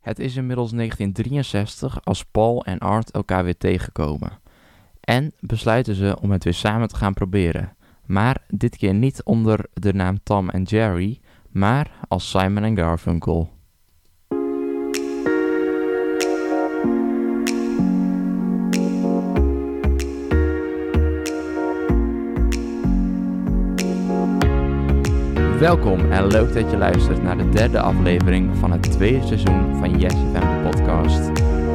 Het is inmiddels 1963 als Paul en Art elkaar weer tegenkomen. En besluiten ze om het weer samen te gaan proberen. Maar dit keer niet onder de naam Tom en Jerry, maar als Simon en Garfunkel. Welkom en leuk dat je luistert naar de derde aflevering van het tweede seizoen van YesFM de podcast.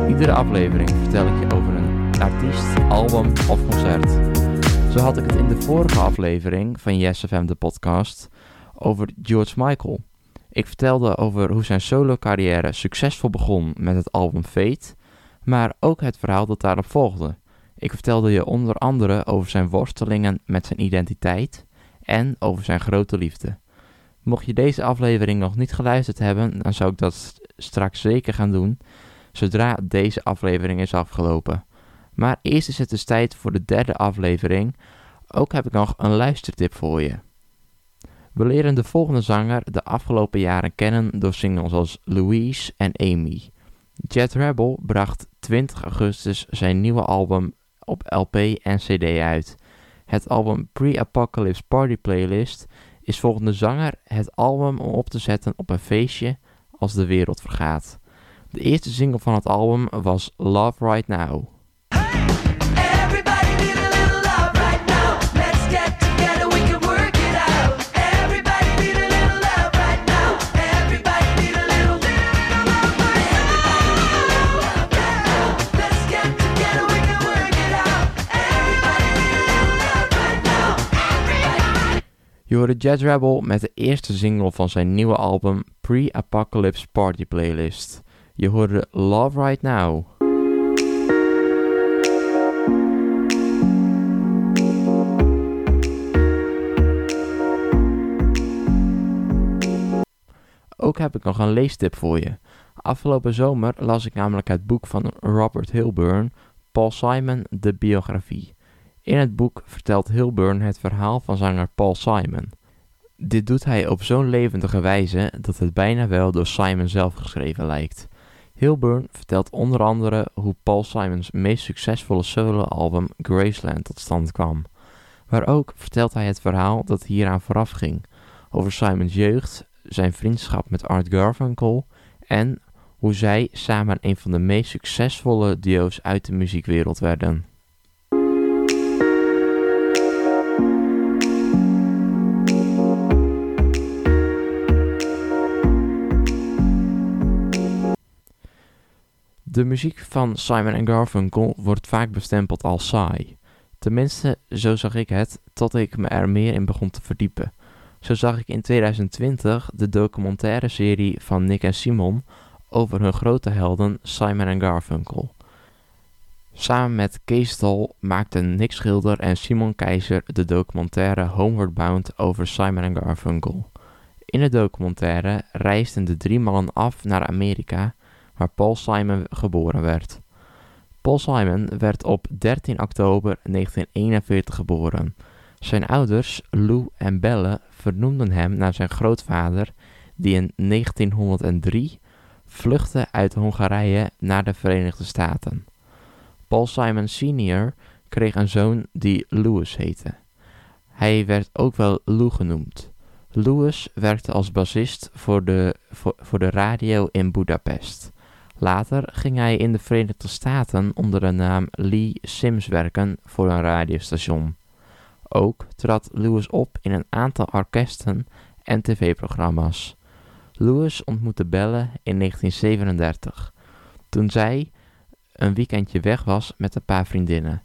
Iedere aflevering vertel ik je over een artiest, album of concert. Zo had ik het in de vorige aflevering van YesFM de podcast over George Michael. Ik vertelde over hoe zijn solo carrière succesvol begon met het album Fate, maar ook het verhaal dat daarop volgde. Ik vertelde je onder andere over zijn worstelingen met zijn identiteit en over zijn grote liefde. Mocht je deze aflevering nog niet geluisterd hebben, dan zou ik dat straks zeker gaan doen, zodra deze aflevering is afgelopen. Maar eerst is het dus tijd voor de derde aflevering. Ook heb ik nog een luistertip voor je. We leren de volgende zanger de afgelopen jaren kennen door singles als Louise en Amy. Jet Rebel bracht 20 augustus zijn nieuwe album op LP en CD uit. Het album Pre-Apocalypse Party Playlist is volgens de zanger het album om op te zetten op een feestje als de wereld vergaat. De eerste single van het album was Love Right Now. Je hoorde Jet Rebel met de eerste single van zijn nieuwe album Pre-Apocalypse Party Playlist. Je hoorde Love Right Now. Ook heb ik nog een leestip voor je. Afgelopen zomer las ik namelijk het boek van Robert Hilburn, Paul Simon, de biografie. In het boek vertelt Hilburn het verhaal van zanger Paul Simon. Dit doet hij op zo'n levendige wijze dat het bijna wel door Simon zelf geschreven lijkt. Hilburn vertelt onder andere hoe Paul Simons meest succesvolle soloalbum Graceland tot stand kwam. Maar ook vertelt hij het verhaal dat hieraan vooraf ging, over Simons jeugd, zijn vriendschap met Art Garfunkel en hoe zij samen een van de meest succesvolle duo's uit de muziekwereld werden. De muziek van Simon en Garfunkel wordt vaak bestempeld als saai. Tenminste, zo zag ik het, tot ik me er meer in begon te verdiepen. Zo zag ik in 2020 de documentaire serie van Nick en Simon over hun grote helden Simon en Garfunkel. Samen met Kees Dahl maakten Nick Schilder en Simon Keizer de documentaire Homeward Bound over Simon en Garfunkel. In de documentaire reisden de drie mannen af naar Amerika, waar Paul Simon geboren werd. Paul Simon werd op 13 oktober 1941 geboren. Zijn ouders, Lou en Belle, vernoemden hem naar zijn grootvader, die in 1903 vluchtte uit Hongarije naar de Verenigde Staten. Paul Simon Sr. kreeg een zoon die Louis heette. Hij werd ook wel Lou genoemd. Louis werkte als bassist voor de radio in Budapest. Later ging hij in de Verenigde Staten onder de naam Lee Sims werken voor een radiostation. Ook trad Louis op in een aantal orkesten en tv-programma's. Louis ontmoette Belle in 1937, toen zij een weekendje weg was met een paar vriendinnen.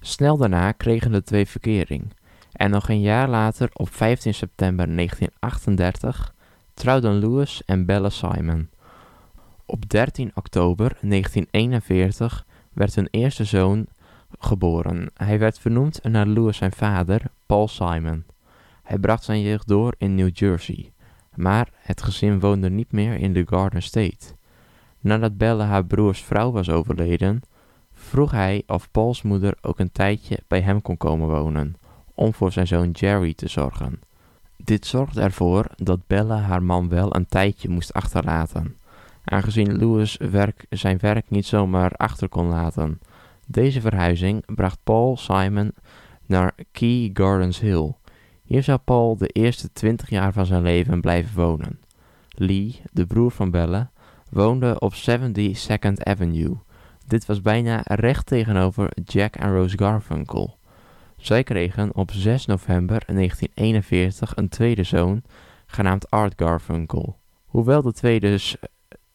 Snel daarna kregen de twee verkering. En nog een jaar later, op 15 september 1938, trouwden Louis en Belle Simon. Op 13 oktober 1941 werd hun eerste zoon geboren. Hij werd vernoemd naar Louis zijn vader, Paul Simon. Hij bracht zijn jeugd door in New Jersey, maar het gezin woonde niet meer in de Garden State. Nadat Belle haar broers vrouw was overleden, vroeg hij of Pauls moeder ook een tijdje bij hem kon komen wonen, om voor zijn zoon Jerry te zorgen. Dit zorgde ervoor dat Belle haar man wel een tijdje moest achterlaten. aangezien Louis zijn werk niet zomaar achter kon laten. Deze verhuizing bracht Paul Simon naar Key Gardens Hill. Hier zou Paul de eerste 20 jaar van zijn leven blijven wonen. Lee, de broer van Belle, woonde op 72nd Avenue. Dit was bijna recht tegenover Jack en Rose Garfunkel. Zij kregen op 6 november 1941 een tweede zoon, genaamd Art Garfunkel. Hoewel de twee dus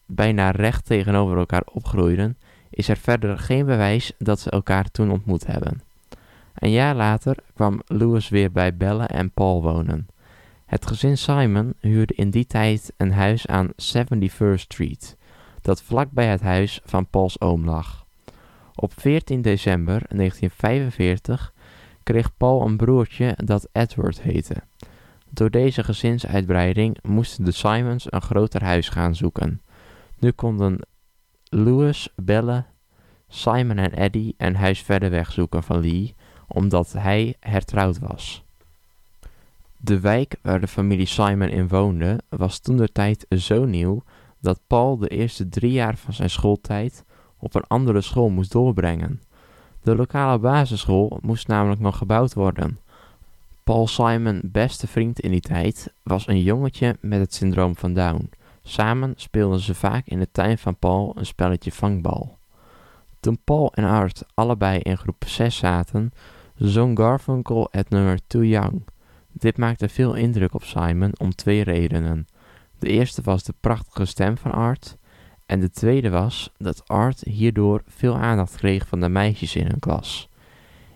bijna recht tegenover elkaar opgroeiden, is er verder geen bewijs dat ze elkaar toen ontmoet hebben. Een jaar later kwam Louis weer bij Belle en Paul wonen. Het gezin Simon huurde in die tijd een huis aan 71st Street, dat vlak bij het huis van Pauls oom lag. Op 14 december 1945 kreeg Paul een broertje dat Edward heette. Door deze gezinsuitbreiding moesten de Simons een groter huis gaan zoeken. Nu konden Louis, Belle, Simon en Eddie een huis verder weg zoeken van Lee, omdat hij hertrouwd was. De wijk waar de familie Simon in woonde was toentertijd zo nieuw dat Paul de eerste 3 jaar van zijn schooltijd op een andere school moest doorbrengen. De lokale basisschool moest namelijk nog gebouwd worden. Paul Simon, beste vriend in die tijd, was een jongetje met het syndroom van Down. Samen speelden ze vaak in de tuin van Paul een spelletje vangbal. Toen Paul en Art allebei in groep 6 zaten, zong Garfunkel het nummer Too Young. Dit maakte veel indruk op Simon om 2 redenen. De eerste was de prachtige stem van Art en de tweede was dat Art hierdoor veel aandacht kreeg van de meisjes in hun klas.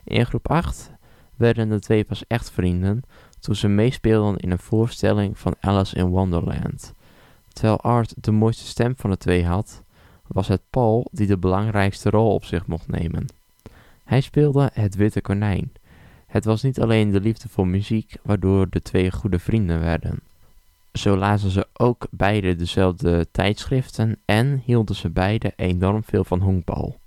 In groep 8 werden de twee pas echt vrienden toen ze meespeelden in een voorstelling van Alice in Wonderland. Terwijl Art de mooiste stem van de twee had, was het Paul die de belangrijkste rol op zich mocht nemen. Hij speelde het witte konijn. Het was niet alleen de liefde voor muziek waardoor de twee goede vrienden werden. Zo lazen ze ook beide dezelfde tijdschriften en hielden ze beide enorm veel van honkbal.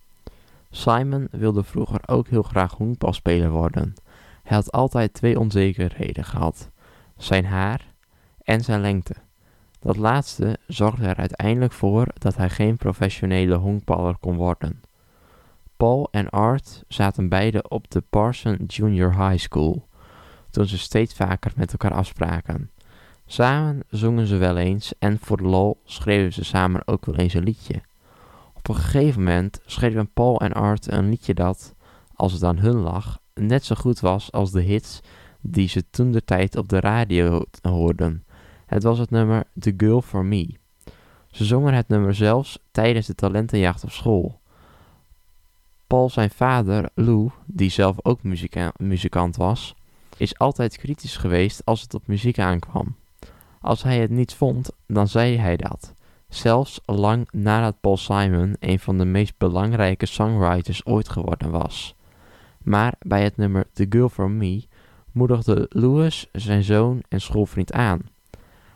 Simon wilde vroeger ook heel graag honkbalspeler worden. Hij had altijd 2 onzekerheden gehad: zijn haar en zijn lengte. Dat laatste zorgde er uiteindelijk voor dat hij geen professionele honkballer kon worden. Paul en Art zaten beide op de Parsons Junior High School, toen ze steeds vaker met elkaar afspraken. Samen zongen ze wel eens en voor de lol schreven ze samen ook wel eens een liedje. Op een gegeven moment schreven Paul en Art een liedje dat, als het aan hun lag, net zo goed was als de hits die ze toentertijd op de radio hoorden. Het was het nummer The Girl for Me. Ze zongen het nummer zelfs tijdens de talentenjacht op school. Paul zijn vader, Lou, die zelf ook muzikant was, is altijd kritisch geweest als het op muziek aankwam. Als hij het niet vond, dan zei hij dat. Zelfs lang nadat Paul Simon een van de meest belangrijke songwriters ooit geworden was. Maar bij het nummer The Girl for Me moedigde Louis zijn zoon en schoolvriend aan.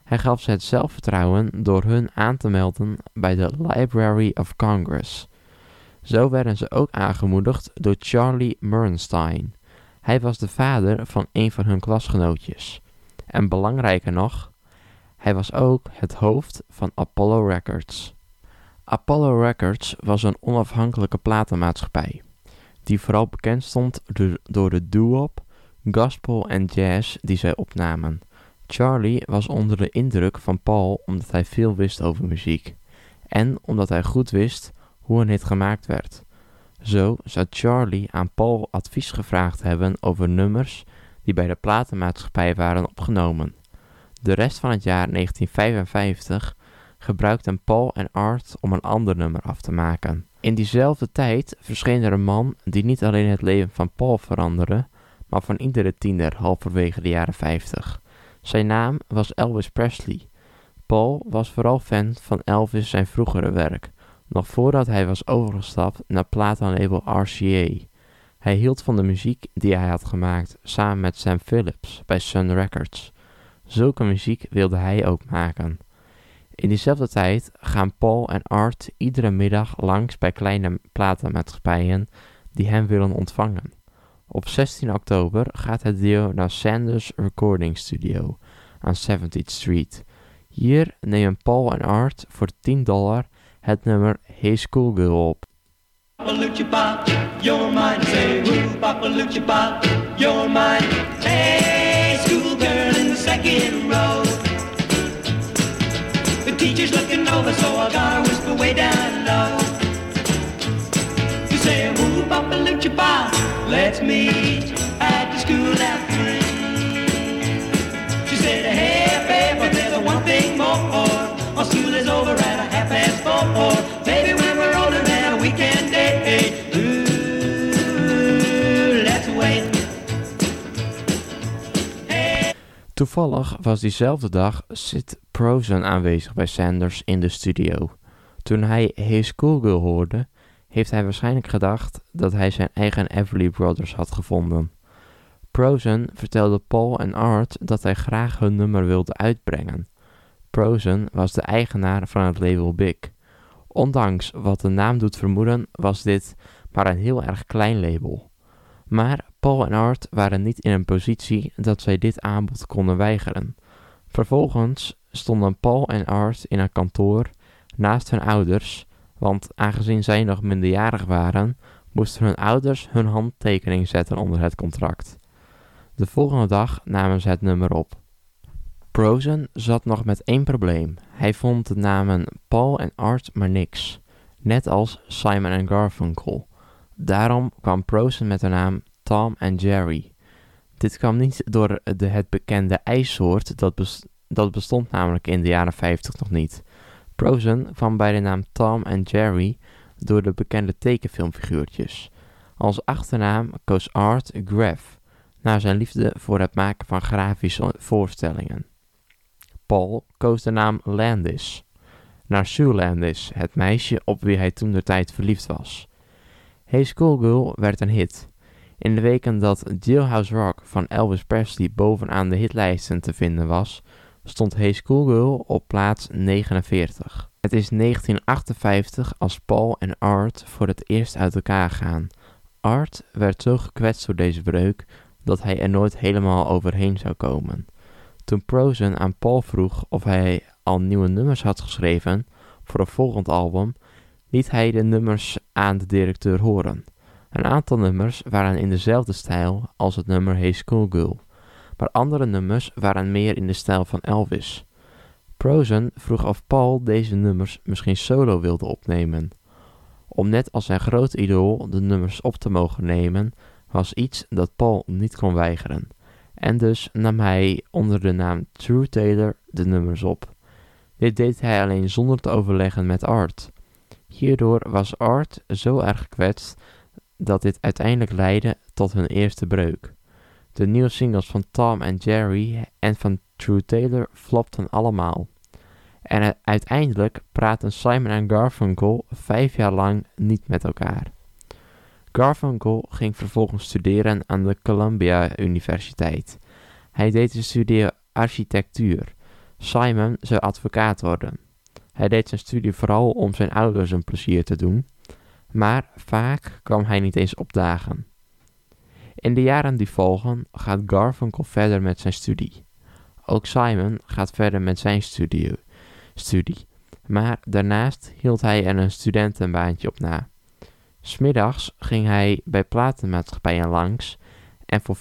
Hij gaf ze het zelfvertrouwen door hun aan te melden bij de Library of Congress. Zo werden ze ook aangemoedigd door Charlie Murnstein. Hij was de vader van een van hun klasgenootjes. En belangrijker nog, hij was ook het hoofd van Apollo Records. Apollo Records was een onafhankelijke platenmaatschappij, die vooral bekend stond door de doo-wop, gospel en jazz die zij opnamen. Charlie was onder de indruk van Paul omdat hij veel wist over muziek en omdat hij goed wist hoe een hit gemaakt werd. Zo zou Charlie aan Paul advies gevraagd hebben over nummers die bij de platenmaatschappij waren opgenomen. De rest van het jaar 1955 gebruikten Paul en Art om een ander nummer af te maken. In diezelfde tijd verscheen er een man die niet alleen het leven van Paul veranderde, maar van iedere tiener halverwege de jaren 50. Zijn naam was Elvis Presley. Paul was vooral fan van Elvis zijn vroegere werk, nog voordat hij was overgestapt naar platenlabel RCA. Hij hield van de muziek die hij had gemaakt samen met Sam Phillips bij Sun Records. Zulke muziek wilde hij ook maken. In diezelfde tijd gaan Paul en Art iedere middag langs bij kleine platenmaatschappijen die hem willen ontvangen. Op 16 oktober gaat het duo naar Sanders Recording Studio aan 17th Street. Hier nemen Paul en Art voor $10 het nummer Hey School Girl op. Hey school girl in the second row. The teacher's looking over, so I gotta whisper way down low. You say, whoop, Papa, let's meet at the school after it. She said, hey, babe, but there's one thing more. Our school is over at 4:30. Baby, when we're older than a weekend day. Ooh, let's wait. Toevallig was diezelfde dag Sid Prosen aanwezig bij Sanders in de studio. Toen hij Hey School Girl hoorde, heeft hij waarschijnlijk gedacht dat hij zijn eigen Everly Brothers had gevonden. Prosen vertelde Paul en Art dat hij graag hun nummer wilde uitbrengen. Prosen was de eigenaar van het label Big. Ondanks wat de naam doet vermoeden, was dit maar een heel erg klein label. Maar Paul en Art waren niet in een positie dat zij dit aanbod konden weigeren. Vervolgens stonden Paul en Art in een kantoor naast hun ouders, want aangezien zij nog minderjarig waren, moesten hun ouders hun handtekening zetten onder het contract. De volgende dag namen ze het nummer op. Prosen zat nog met één probleem. Hij vond de namen Paul en Art maar niks, net als Simon en Garfunkel. Daarom kwam Prosen met de naam Tom en Jerry. Dit kwam niet door het bekende ijssoort, dat bestond namelijk in de jaren 50 nog niet. Prosen kwam bij de naam Tom en Jerry door de bekende tekenfilmfiguurtjes. Als achternaam koos Art Graf, naar zijn liefde voor het maken van grafische voorstellingen. Paul koos de naam Landis, naar Sue Landis, het meisje op wie hij toentertijd verliefd was. Hey School Girl werd een hit. In de weken dat Jailhouse Rock van Elvis Presley bovenaan de hitlijsten te vinden was, stond Hey School Girl op plaats 49. Het is 1958 als Paul en Art voor het eerst uit elkaar gaan. Art werd zo gekwetst door deze breuk dat hij er nooit helemaal overheen zou komen. Toen Prosen aan Paul vroeg of hij al nieuwe nummers had geschreven voor een volgend album, liet hij de nummers aan de directeur horen. Een aantal nummers waren in dezelfde stijl als het nummer Hey School Girl, maar andere nummers waren meer in de stijl van Elvis. Prosen vroeg of Paul deze nummers misschien solo wilde opnemen. Om net als zijn groot idool de nummers op te mogen nemen, was iets dat Paul niet kon weigeren. En dus nam hij onder de naam True Taylor de nummers op. Dit deed hij alleen zonder te overleggen met Art. Hierdoor was Art zo erg gekwetst dat dit uiteindelijk leidde tot hun eerste breuk. De nieuwe singles van Tom en Jerry en van True Taylor flopten allemaal. En uiteindelijk praten Simon en Garfunkel 5 jaar lang niet met elkaar. Garfunkel ging vervolgens studeren aan de Columbia Universiteit. Hij deed de studie architectuur. Simon zou advocaat worden. Hij deed zijn studie vooral om zijn ouders een plezier te doen, maar vaak kwam hij niet eens opdagen. In de jaren die volgen gaat Garfunkel verder met zijn studie. Ook Simon gaat verder met zijn studie. Maar daarnaast hield hij er een studentenbaantje op na. 'Smiddags ging hij bij platenmaatschappijen langs en voor $50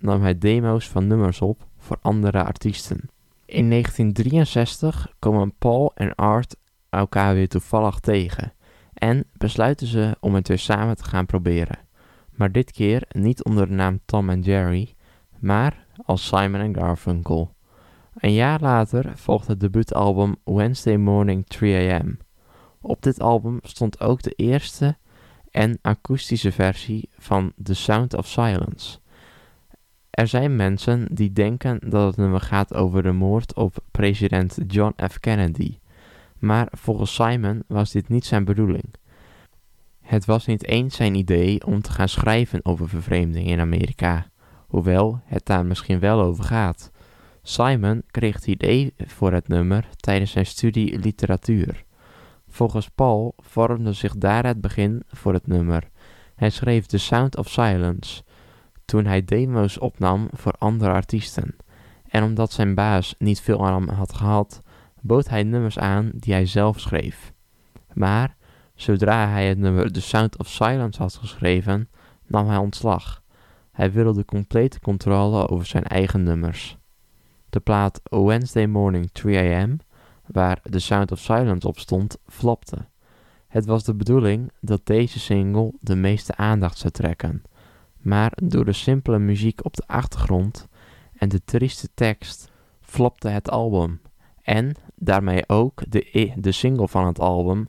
nam hij demo's van nummers op voor andere artiesten. In 1963 komen Paul en Art elkaar weer toevallig tegen en besluiten ze om het weer samen te gaan proberen. Maar dit keer niet onder de naam Tom en Jerry, maar als Simon en Garfunkel. Een jaar later volgt het debuutalbum Wednesday Morning 3 a.m. Op dit album stond ook de eerste en akoestische versie van The Sound of Silence. Er zijn mensen die denken dat het nummer gaat over de moord op president John F. Kennedy. Maar volgens Simon was dit niet zijn bedoeling. Het was niet eens zijn idee om te gaan schrijven over vervreemding in Amerika, hoewel het daar misschien wel over gaat. Simon kreeg het idee voor het nummer tijdens zijn studie literatuur. Volgens Paul vormde zich daar het begin voor het nummer. Hij schreef The Sound of Silence toen hij demo's opnam voor andere artiesten. En omdat zijn baas niet veel aan hem had gehad, bood hij nummers aan die hij zelf schreef. Maar zodra hij het nummer The Sound of Silence had geschreven, nam hij ontslag. Hij wilde complete controle over zijn eigen nummers. De plaat Wednesday Morning 3 a.m., waar The Sound of Silence op stond, flopte. Het was de bedoeling dat deze single de meeste aandacht zou trekken. Maar door de simpele muziek op de achtergrond en de trieste tekst flopte het album. En daarmee ook de single van het album,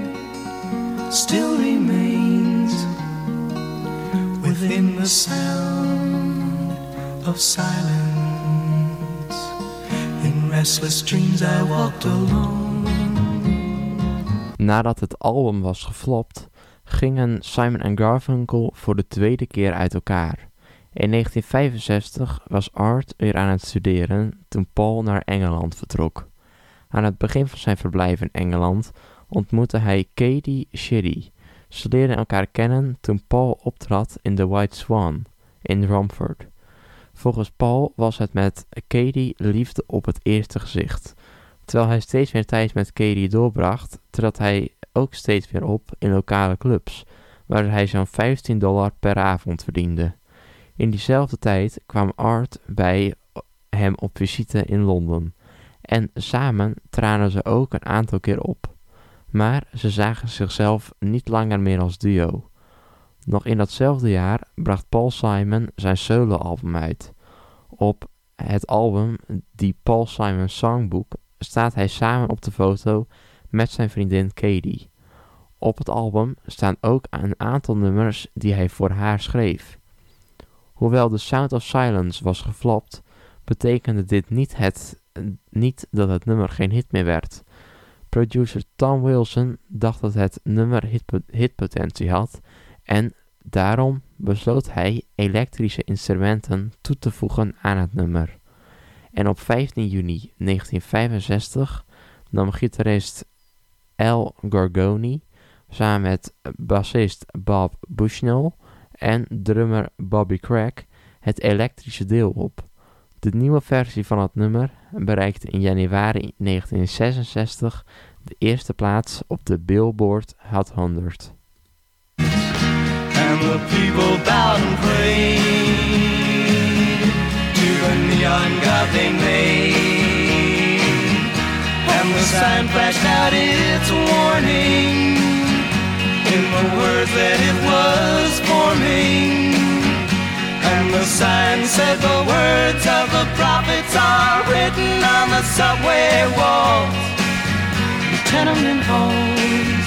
still remains within the sound of silence. In restless dreams I walked alone. Nadat het album was geflopt, gingen Simon en Garfunkel voor de tweede keer uit elkaar. In 1965 was Art weer aan het studeren toen Paul naar Engeland vertrok. Aan het begin van zijn verblijf in Engeland ontmoette hij Katie Sherry. Ze leerden elkaar kennen toen Paul optrad in The White Swan in Romford. Volgens Paul was het met Katie liefde op het eerste gezicht. Terwijl hij steeds meer tijd met Katie doorbracht, trad hij ook steeds weer op in lokale clubs, waar hij zo'n $15 per avond verdiende. In diezelfde tijd kwam Art bij hem op visite in Londen. En samen traden ze ook een aantal keer op. Maar ze zagen zichzelf niet langer meer als duo. Nog in datzelfde jaar bracht Paul Simon zijn soloalbum uit. Op het album The Paul Simon Songbook staat hij samen op de foto met zijn vriendin Katie. Op het album staan ook een aantal nummers die hij voor haar schreef. Hoewel The Sound of Silence was geflopt, betekende dit niet dat het nummer geen hit meer werd. Producer Tom Wilson dacht dat het nummer hitpotentie had en daarom besloot hij elektrische instrumenten toe te voegen aan het nummer. En op 15 juni 1965 nam gitarist Al Gorgoni samen met bassist Bob Bushnell en drummer Bobby Crack het elektrische deel op. De nieuwe versie van het nummer bereikte in januari 1966 de eerste plaats op de Billboard Hot 100. And the people bowed and prayed to the neon god they made, and the sign flashed out its warning in the words that it was forming. And the sign said the words of the prophets are written on the subway walls, the tenement halls,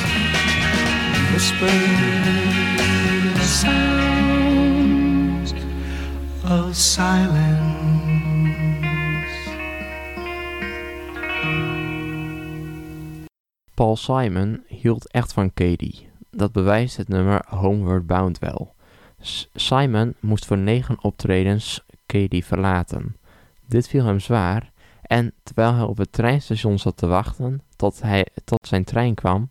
whispering the sounds of silence. Paul Simon hield echt van Katie. Dat bewijst het nummer Homeward Bound wel. Simon moest voor 9 optredens Katie verlaten. Dit viel hem zwaar en terwijl hij op het treinstation zat te wachten tot zijn trein kwam,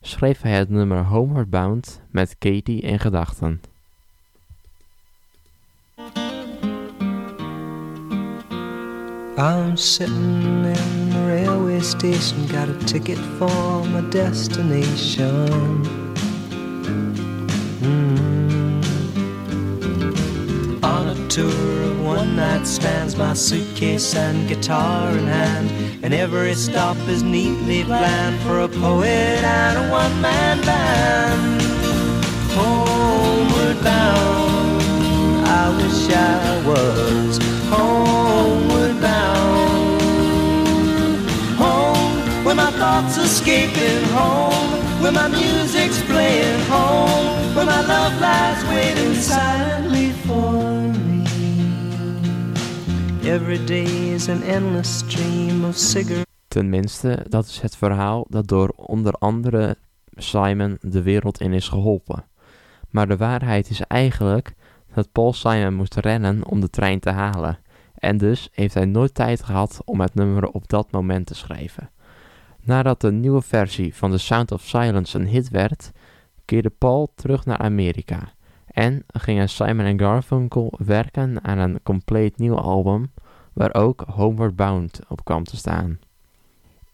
schreef hij het nummer Homeward Bound met Katie in gedachten. I'm sitting in the railway station, got a ticket for my destination. On a tour of one night stands, my suitcase and guitar in hand, and every stop is neatly planned for a poet and a one-man band. Homeward bound, I wish I was homeward bound. Home, where my thoughts escaping, home, where my music's playing, home, where my love lies waiting silently for. every day is an endless stream of cigarettes. Tenminste, dat is het verhaal dat door onder andere Simon de wereld in is geholpen. Maar de waarheid is eigenlijk dat Paul Simon moest rennen om de trein te halen. En dus heeft hij nooit tijd gehad om het nummer op dat moment te schrijven. Nadat de nieuwe versie van The Sound of Silence een hit werd, keerde Paul terug naar Amerika. En gingen Simon en Garfunkel werken aan een compleet nieuw album, waar ook Homeward Bound op kwam te staan.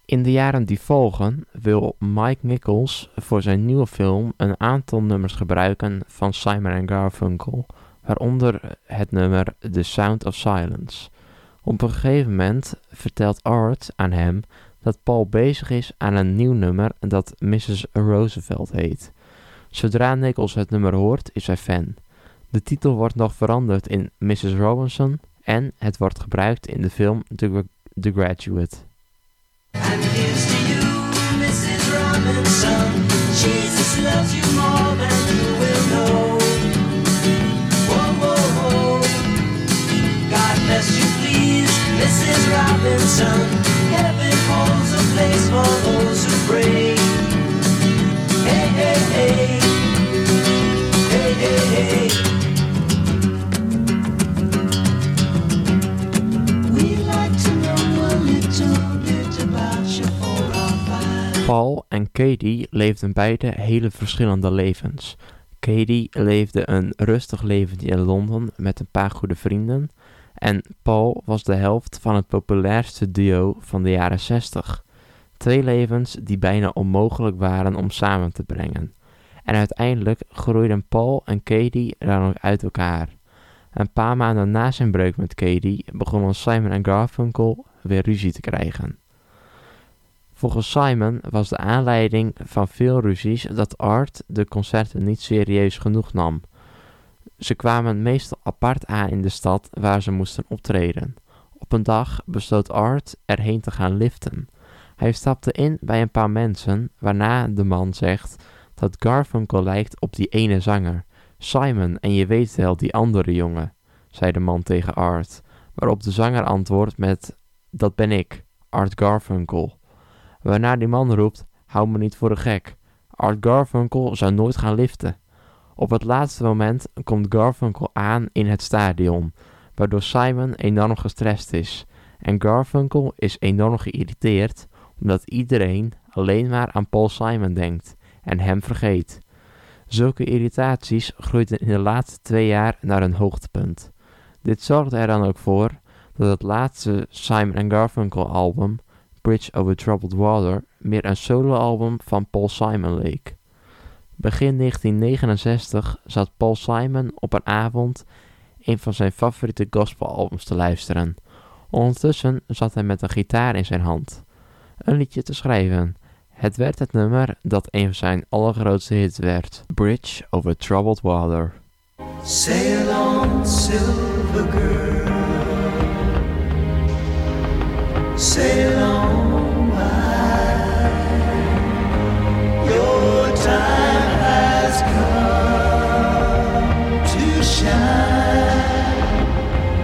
In de jaren die volgen wil Mike Nichols voor zijn nieuwe film een aantal nummers gebruiken van Simon en Garfunkel, waaronder het nummer The Sound of Silence. Op een gegeven moment vertelt Art aan hem dat Paul bezig is aan een nieuw nummer dat Mrs. Roosevelt heet. Zodra Nichols het nummer hoort, is hij fan. De titel wordt nog veranderd in Mrs. Robinson en het wordt gebruikt in de film The Graduate. And here's to you, Mrs. Robinson. Jesus loves you more than you will know. Whoa, whoa, whoa. God bless you, please, Mrs. Robinson. Heaven holds a place for those who pray. Hey, hey, hey. Hey, hey, hey. We'd like to know a little bit. Paul en Katie leefden beide hele verschillende levens. Katie leefde een rustig leventje in Londen met een paar goede vrienden en Paul was de helft van het populairste duo van de jaren 60. Twee levens die bijna onmogelijk waren om samen te brengen. En uiteindelijk groeiden Paul en Katie dan ook uit elkaar. Een paar maanden na zijn breuk met Katie begonnen Simon en Garfunkel weer ruzie te krijgen. Volgens Simon was de aanleiding van veel ruzies dat Art de concerten niet serieus genoeg nam. Ze kwamen meestal apart aan in de stad waar ze moesten optreden. Op een dag besloot Art erheen te gaan liften. Hij stapte in bij een paar mensen, waarna de man zegt dat Garfunkel lijkt op die ene zanger. Simon, en je weet wel, die andere jongen, zei de man tegen Art, waarop de zanger antwoordt met: dat ben ik, Art Garfunkel. Waarna die man roept: hou me niet voor de gek. Art Garfunkel zou nooit gaan liften. Op het laatste moment komt Garfunkel aan in het stadion, waardoor Simon enorm gestrest is. En Garfunkel is enorm geïrriteerd, omdat iedereen alleen maar aan Paul Simon denkt en hem vergeet. Zulke irritaties groeiden in de laatste 2 jaar naar een hoogtepunt. Dit zorgde er dan ook voor dat het laatste Simon en Garfunkel album, Bridge Over Troubled Water, meer een soloalbum van Paul Simon leek. Begin 1969 zat Paul Simon op een avond een van zijn favoriete gospelalbums te luisteren. Ondertussen zat hij met een gitaar in zijn hand een liedje te schrijven. Het werd het nummer dat een van zijn allergrootste hits werd, Bridge Over Troubled Water. Sail on, silver girl. Sail on by. Your time has come to shine.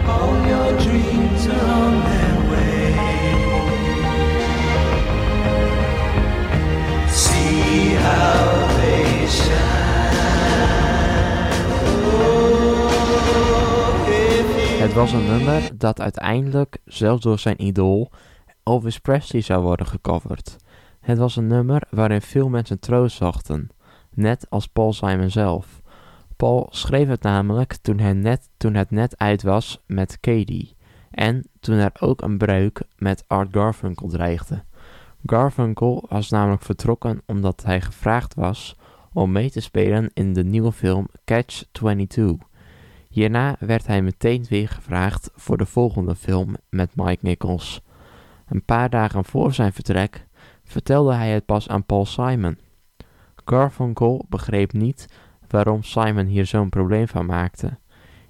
All your dreams are on their way. See how they shine. Het was een nummer dat uiteindelijk, zelfs door zijn idool Elvis Presley, zou worden gecoverd. Het was een nummer waarin veel mensen troost zochten, net als Paul Simon zelf. Paul schreef het namelijk toen het net uit was met Katie en toen er ook een breuk met Art Garfunkel dreigde. Garfunkel was namelijk vertrokken omdat hij gevraagd was om mee te spelen in de nieuwe film Catch-22. Hierna werd hij meteen weer gevraagd voor de volgende film met Mike Nichols. Een paar dagen voor zijn vertrek vertelde hij het pas aan Paul Simon. Garfunkel begreep niet waarom Simon hier zo'n probleem van maakte.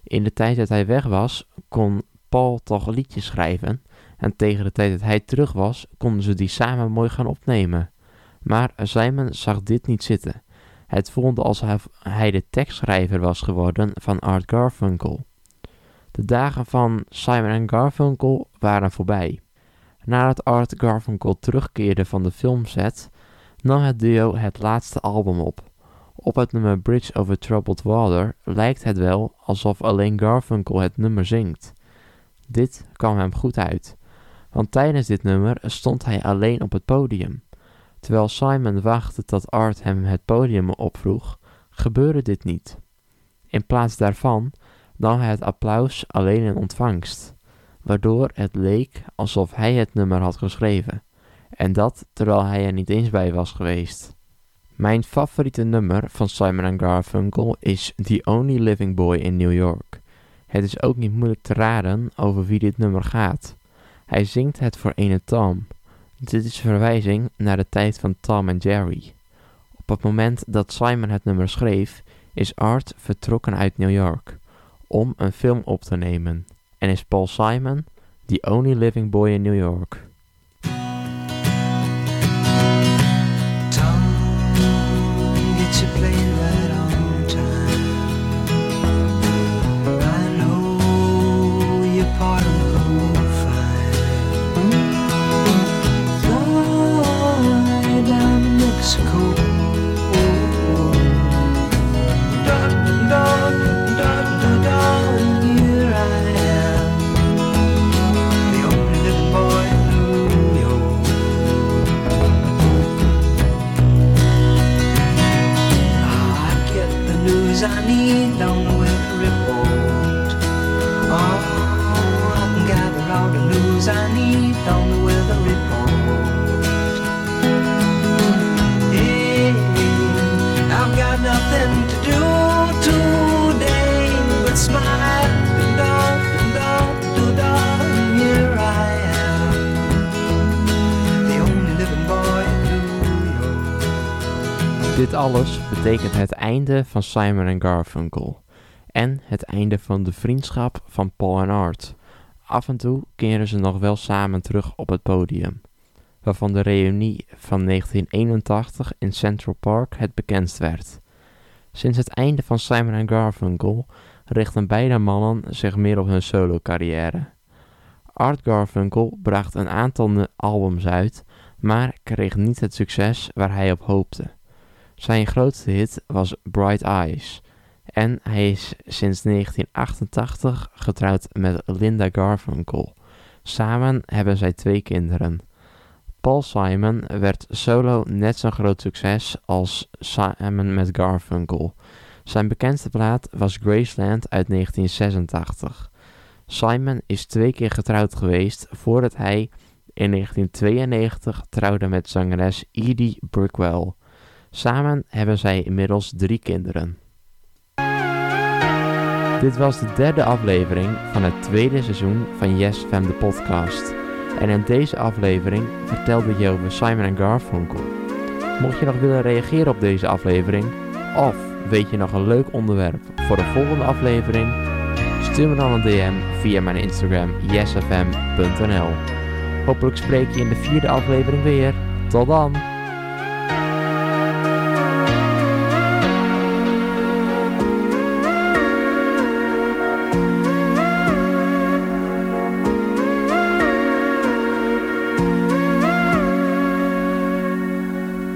In de tijd dat hij weg was, kon Paul toch liedjes schrijven en tegen de tijd dat hij terug was, konden ze die samen mooi gaan opnemen. Maar Simon zag dit niet zitten. Het voelde alsof hij de tekstschrijver was geworden van Art Garfunkel. De dagen van Simon en Garfunkel waren voorbij. Nadat Art Garfunkel terugkeerde van de filmset, nam het duo het laatste album op. Op het nummer Bridge Over Troubled Water lijkt het wel alsof alleen Garfunkel het nummer zingt. Dit kwam hem goed uit, want tijdens dit nummer stond hij alleen op het podium. Terwijl Simon wachtte dat Art hem het podium opvroeg, gebeurde dit niet. In plaats daarvan nam hij het applaus alleen in ontvangst, waardoor het leek alsof hij het nummer had geschreven. En dat terwijl hij er niet eens bij was geweest. Mijn favoriete nummer van Simon en Garfunkel is The Only Living Boy in New York. Het is ook niet moeilijk te raden over wie dit nummer gaat. Hij zingt het voor ene Tom. Dit is verwijzing naar de tijd van Tom en Jerry. Op het moment dat Simon het nummer schreef, is Art vertrokken uit New York om een film op te nemen. En is Paul Simon the only living boy in New York. I need long way to report. Oh, I can gather all the news I need on the weather report. Hey, I've got nothing to do today but smile and all, here I am, the only living boy in New York. Dit alles betekent het einde van Simon en Garfunkel en het einde van de vriendschap van Paul en Art. Af en toe keren ze nog wel samen terug op het podium, waarvan de reunie van 1981 in Central Park het bekendst werd. Sinds het einde van Simon en Garfunkel richten beide mannen zich meer op hun solo-carrière. Art Garfunkel bracht een aantal albums uit, maar kreeg niet het succes waar hij op hoopte. Zijn grootste hit was Bright Eyes en hij is sinds 1988 getrouwd met Linda Garfunkel. Samen hebben zij 2 kinderen. Paul Simon werd solo net zo'n groot succes als Simon met Garfunkel. Zijn bekendste plaat was Graceland uit 1986. Simon is 2 keer getrouwd geweest voordat hij in 1992 trouwde met zangeres Edie Brickwell. Samen hebben zij inmiddels 3 kinderen. Dit was de 3e aflevering van het 2e seizoen van YesFM de podcast. En in deze aflevering vertelde je over Simon en Garfunkel. Mocht je nog willen reageren op deze aflevering, of weet je nog een leuk onderwerp voor de volgende aflevering, stuur me dan een DM via mijn Instagram yesfm.nl. Hopelijk spreek je in de 4e aflevering weer. Tot dan!